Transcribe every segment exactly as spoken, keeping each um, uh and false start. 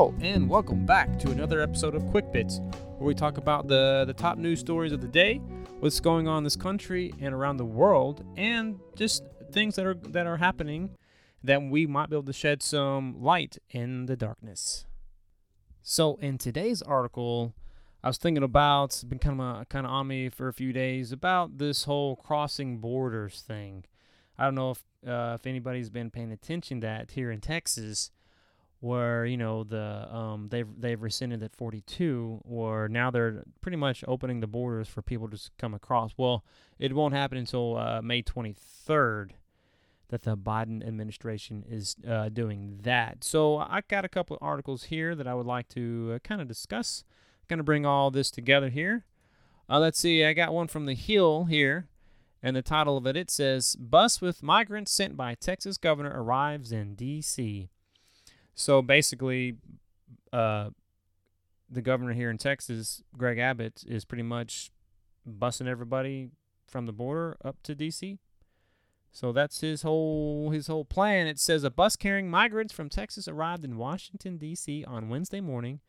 Hello, and welcome back to another episode of Quick Bits, where we talk about the, the top news stories of the day, what's going on in this country and around the world, and just things that are that are happening that we might be able to shed some light in the darkness. So in today's article, I was thinking about, it's been kind of, kind of on me for a few days, about this whole crossing borders thing. I don't know if uh, if anybody's been paying attention to that here in Texas, where, you know, the um they've they've rescinded that forty-two, or now they're pretty much opening the borders for people to come across. Well, it won't happen until uh, May twenty-third that the Biden administration is uh, doing that. So I got a couple of articles here that I would like to uh, kind of discuss. Going to bring all this together here. Uh, let's see. I got one from The Hill here, and the title of it, it says, "Bus with migrants sent by Texas governor arrives in D C" So basically, uh, the governor here in Texas, Greg Abbott, is pretty much busing everybody from the border up to D C So that's his whole his whole plan. It says a bus carrying migrants from Texas arrived in Washington, D C on Wednesday morning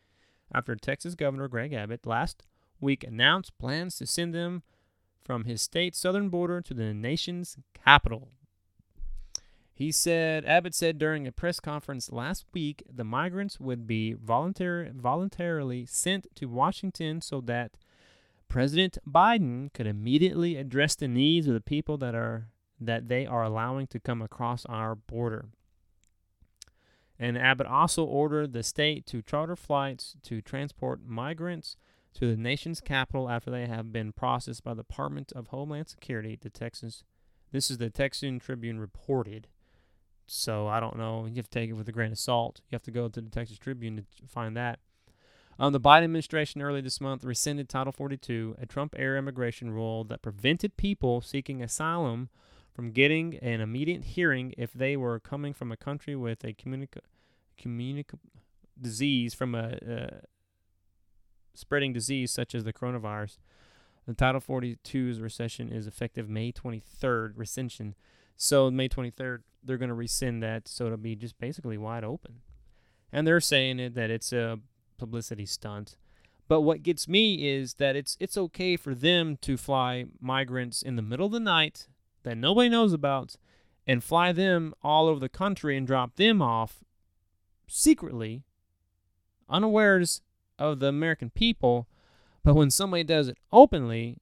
after Texas Governor Greg Abbott last week announced plans to send them from his state's southern border to the nation's capital. He said, Abbott said during a press conference last week, the migrants would be voluntar- voluntarily sent to Washington so that President Biden could immediately address the needs of the people that are that they are allowing to come across our border. And Abbott also ordered the state to charter flights to transport migrants to the nation's capital after they have been processed by the Department of Homeland Security. The Texas, this is the Texas Tribune reported. So I don't know. You have to take it with a grain of salt. You have to go to the Texas Tribune to find that. Um, the Biden administration early this month rescinded Title forty-two, a Trump-era immigration rule that prevented people seeking asylum from getting an immediate hearing if they were coming from a country with a communica- communica- disease from a uh, spreading disease such as the coronavirus. The Title forty-two's rescission is effective May twenty-third rescission. So May twenty-third, they're going to rescind that, so it'll be just basically wide open. And they're saying it that it's a publicity stunt. But what gets me is that it's it's okay for them to fly migrants in the middle of the night that nobody knows about and fly them all over the country and drop them off secretly, unawares of the American people. But when somebody does it openly,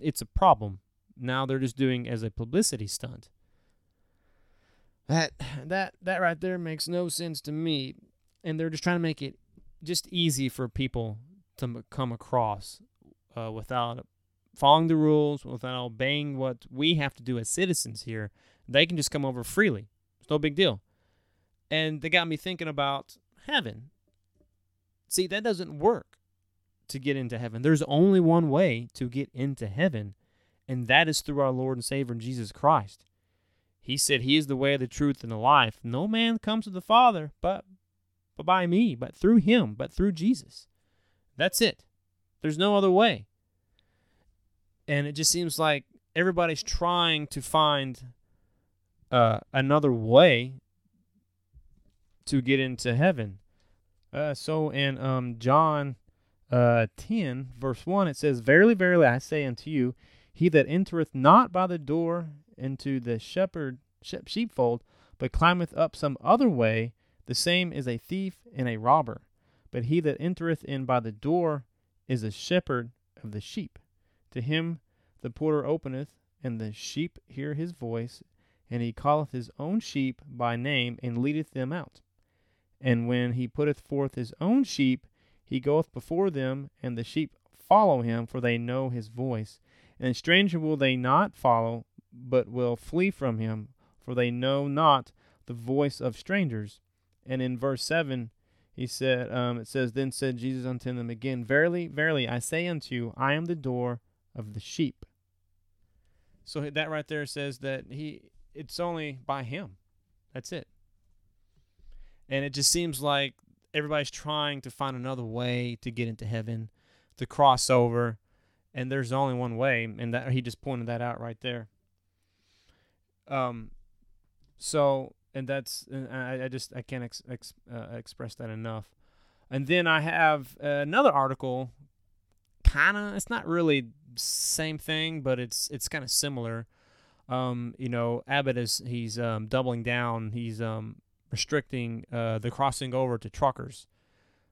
it's a problem. Now they're just doing as a publicity stunt. That that that right there makes no sense to me. And they're just trying to make it just easy for people to come across uh, without following the rules, without obeying what we have to do as citizens here. They can just come over freely. It's no big deal. And they got me thinking about heaven. See, that doesn't work to get into heaven. There's only one way to get into heaven, and that is through our Lord and Savior Jesus Christ. He said he is the way, the truth, and the life. No man comes to the Father but, but by me, but through him, but through Jesus. That's it. There's no other way. And it just seems like everybody's trying to find uh, another way to get into heaven. Uh, so in um, John uh, ten, verse one, it says, "Verily, verily, I say unto you, he that entereth not by the door into the shepherd sheepfold, but climbeth up some other way, the same is a thief and a robber. But he that entereth in by the door is a shepherd of the sheep. To him the porter openeth, and the sheep hear his voice, and he calleth his own sheep by name, and leadeth them out. And when he putteth forth his own sheep, he goeth before them, and the sheep follow him, for they know his voice. And a stranger will they not follow, but will flee from him, for they know not the voice of strangers." And in verse seven, he said, um, it says, "Then said Jesus unto them again, Verily, verily, I say unto you, I am the door of the sheep." So that right there says that he, it's only by him. That's it. And it just seems like everybody's trying to find another way to get into heaven, to cross over, and there's only one way, and that he just pointed that out right there. Um, so and that's and I, I just I can't ex, ex, uh, express that enough. And then I have uh, another article, kind of. It's not really same thing, but it's it's kind of similar. Um, you know, Abbott is he's um, doubling down. He's um, restricting uh, the crossing over to truckers.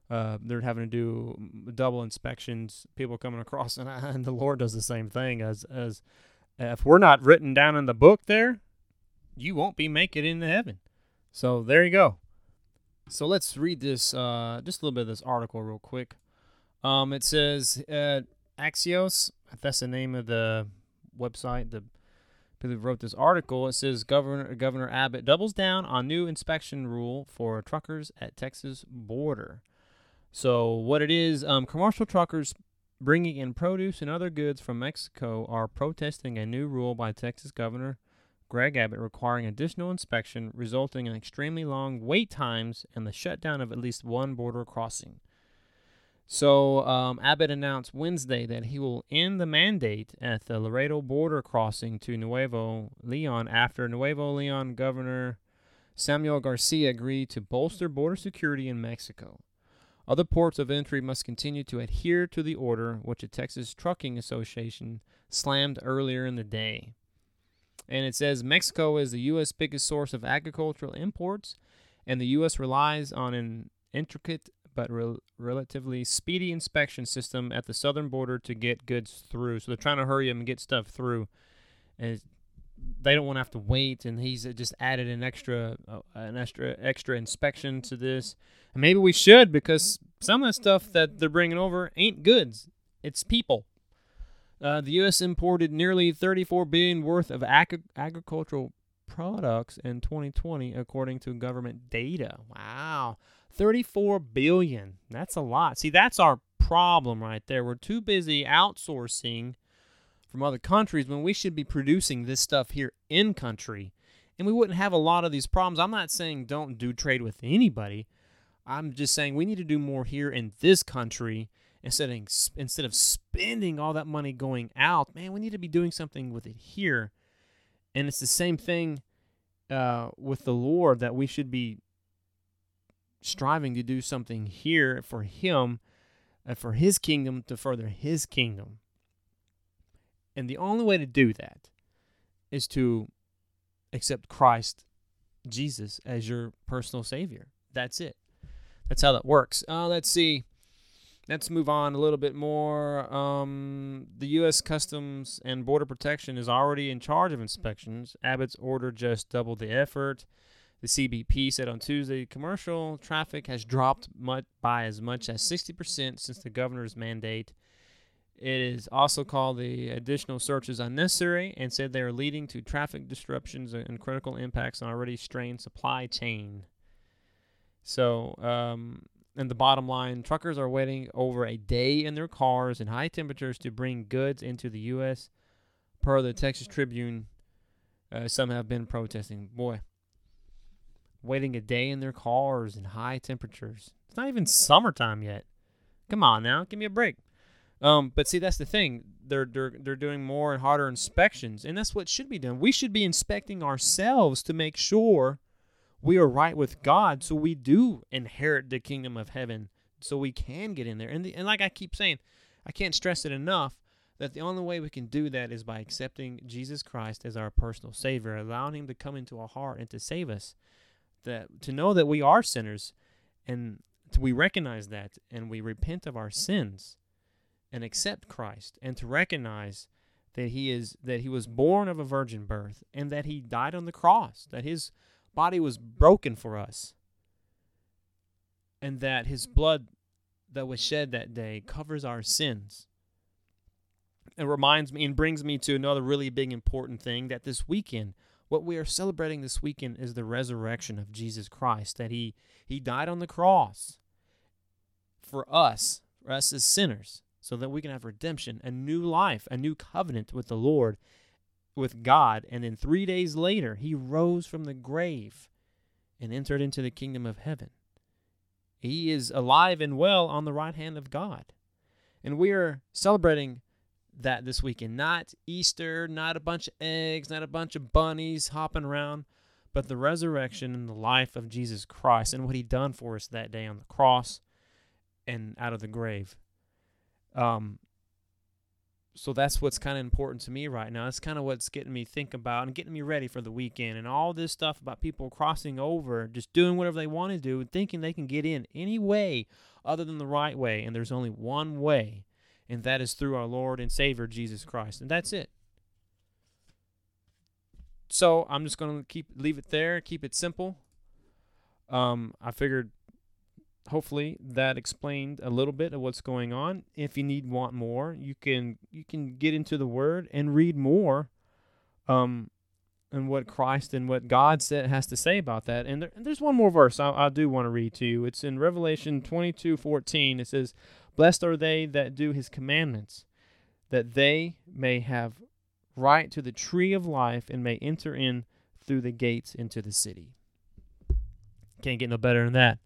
Uh, they're having to do double inspections. People coming across, and, I, and the Lord does the same thing. As as if we're not written down in the book, there, you won't be making it into heaven. So there you go. So let's read this, uh, just a little bit of this article real quick. Um, it says uh, Axios. That's the name of the website. The people who wrote this article. It says Governor Governor Abbott doubles down on new inspection rule for truckers at Texas border. So what it is, um, commercial truckers bringing in produce and other goods from Mexico are protesting a new rule by Texas Governor Greg Abbott requiring additional inspection, resulting in extremely long wait times and the shutdown of at least one border crossing. So um, Abbott announced Wednesday that he will end the mandate at the Laredo border crossing to Nuevo Leon after Nuevo Leon Governor Samuel Garcia agreed to bolster border security in Mexico. Other ports of entry must continue to adhere to the order, which the Texas Trucking Association slammed earlier in the day. And it says Mexico is the U S biggest source of agricultural imports, and the U S relies on an intricate but re- relatively speedy inspection system at the southern border to get goods through. So they're trying to hurry them and get stuff through, and they don't want to have to wait. And he's just added an extra, uh, an extra, extra inspection to this. And maybe we should, because some of the stuff that they're bringing over ain't goods; it's people. Uh, the U S imported nearly thirty-four billion dollars worth of ag- agricultural products in twenty twenty, according to government data. Wow, thirty-four billion dollars. That's a lot. See, that's our problem right there. We're too busy outsourcing from other countries when we should be producing this stuff here in country, and we wouldn't have a lot of these problems. I'm not saying don't do trade with anybody. I'm just saying we need to do more here in this country instead of, instead of spending all that money going out. Man, we need to be doing something with it here. And it's the same thing uh, with the Lord, that we should be striving to do something here for Him and for His kingdom, to further His kingdom. And the only way to do that is to accept Christ Jesus as your personal Savior. That's it. That's how that works. Uh, let's see. Let's move on a little bit more. Um, the U S Customs and Border Protection is already in charge of inspections. Abbott's order just doubled the effort. The C B P said on Tuesday, commercial traffic has dropped much, by as much as sixty percent since the governor's mandate. It is also called the additional searches unnecessary, and said they are leading to traffic disruptions and critical impacts on already strained supply chain. So, um, and the bottom line, truckers are waiting over a day in their cars in high temperatures to bring goods into the U S per the Texas Tribune. Uh, some have been protesting. Boy, waiting a day in their cars in high temperatures. It's not even summertime yet. Come on now, give me a break. Um, but see, that's the thing. They're, they're they're doing more and harder inspections, and that's what should be done. We should be inspecting ourselves to make sure we are right with God, so we do inherit the kingdom of heaven, so we can get in there. And the, and like I keep saying, I can't stress it enough, that the only way we can do that is by accepting Jesus Christ as our personal Savior, allowing Him to come into our heart and to save us, that to know that we are sinners, and we recognize that, and we repent of our sins and accept Christ, and to recognize that he is that he was born of a virgin birth, and that He died on the cross, that His body was broken for us, and that His blood that was shed that day covers our sins. It reminds me and brings me to another really big important thing, that this weekend, what we are celebrating this weekend is the resurrection of Jesus Christ, that he, he died on the cross for us, for us as sinners, so that we can have redemption, a new life, a new covenant with the Lord, with God. And then three days later, He rose from the grave and entered into the kingdom of heaven. He is alive and well on the right hand of God. And we are celebrating that this weekend. Not Easter, not a bunch of eggs, not a bunch of bunnies hopping around, but the resurrection and the life of Jesus Christ and what he done for us that day on the cross and out of the grave. Um. So that's what's kind of important to me right now. That's kind of what's getting me think about and getting me ready for the weekend and all this stuff about people crossing over, just doing whatever they want to do and thinking they can get in any way other than the right way. And there's only one way, and that is through our Lord and Savior, Jesus Christ. And that's it. So I'm just going to keep leave it there, keep it simple. Um, I figured hopefully that explained a little bit of what's going on. If you need want more, you can you can get into the Word and read more um, and what Christ and what God said has to say about that. And, there, and there's one more verse I, I do want to read to you. It's in Revelation twenty-two fourteen. It says, "Blessed are they that do his commandments, that they may have right to the tree of life and may enter in through the gates into the city." Can't get no better than that.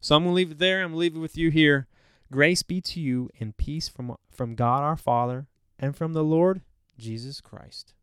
So I'm going to leave it there. I'm going to leave it with you here. Grace be to you and peace from, from God our Father and from the Lord Jesus Christ.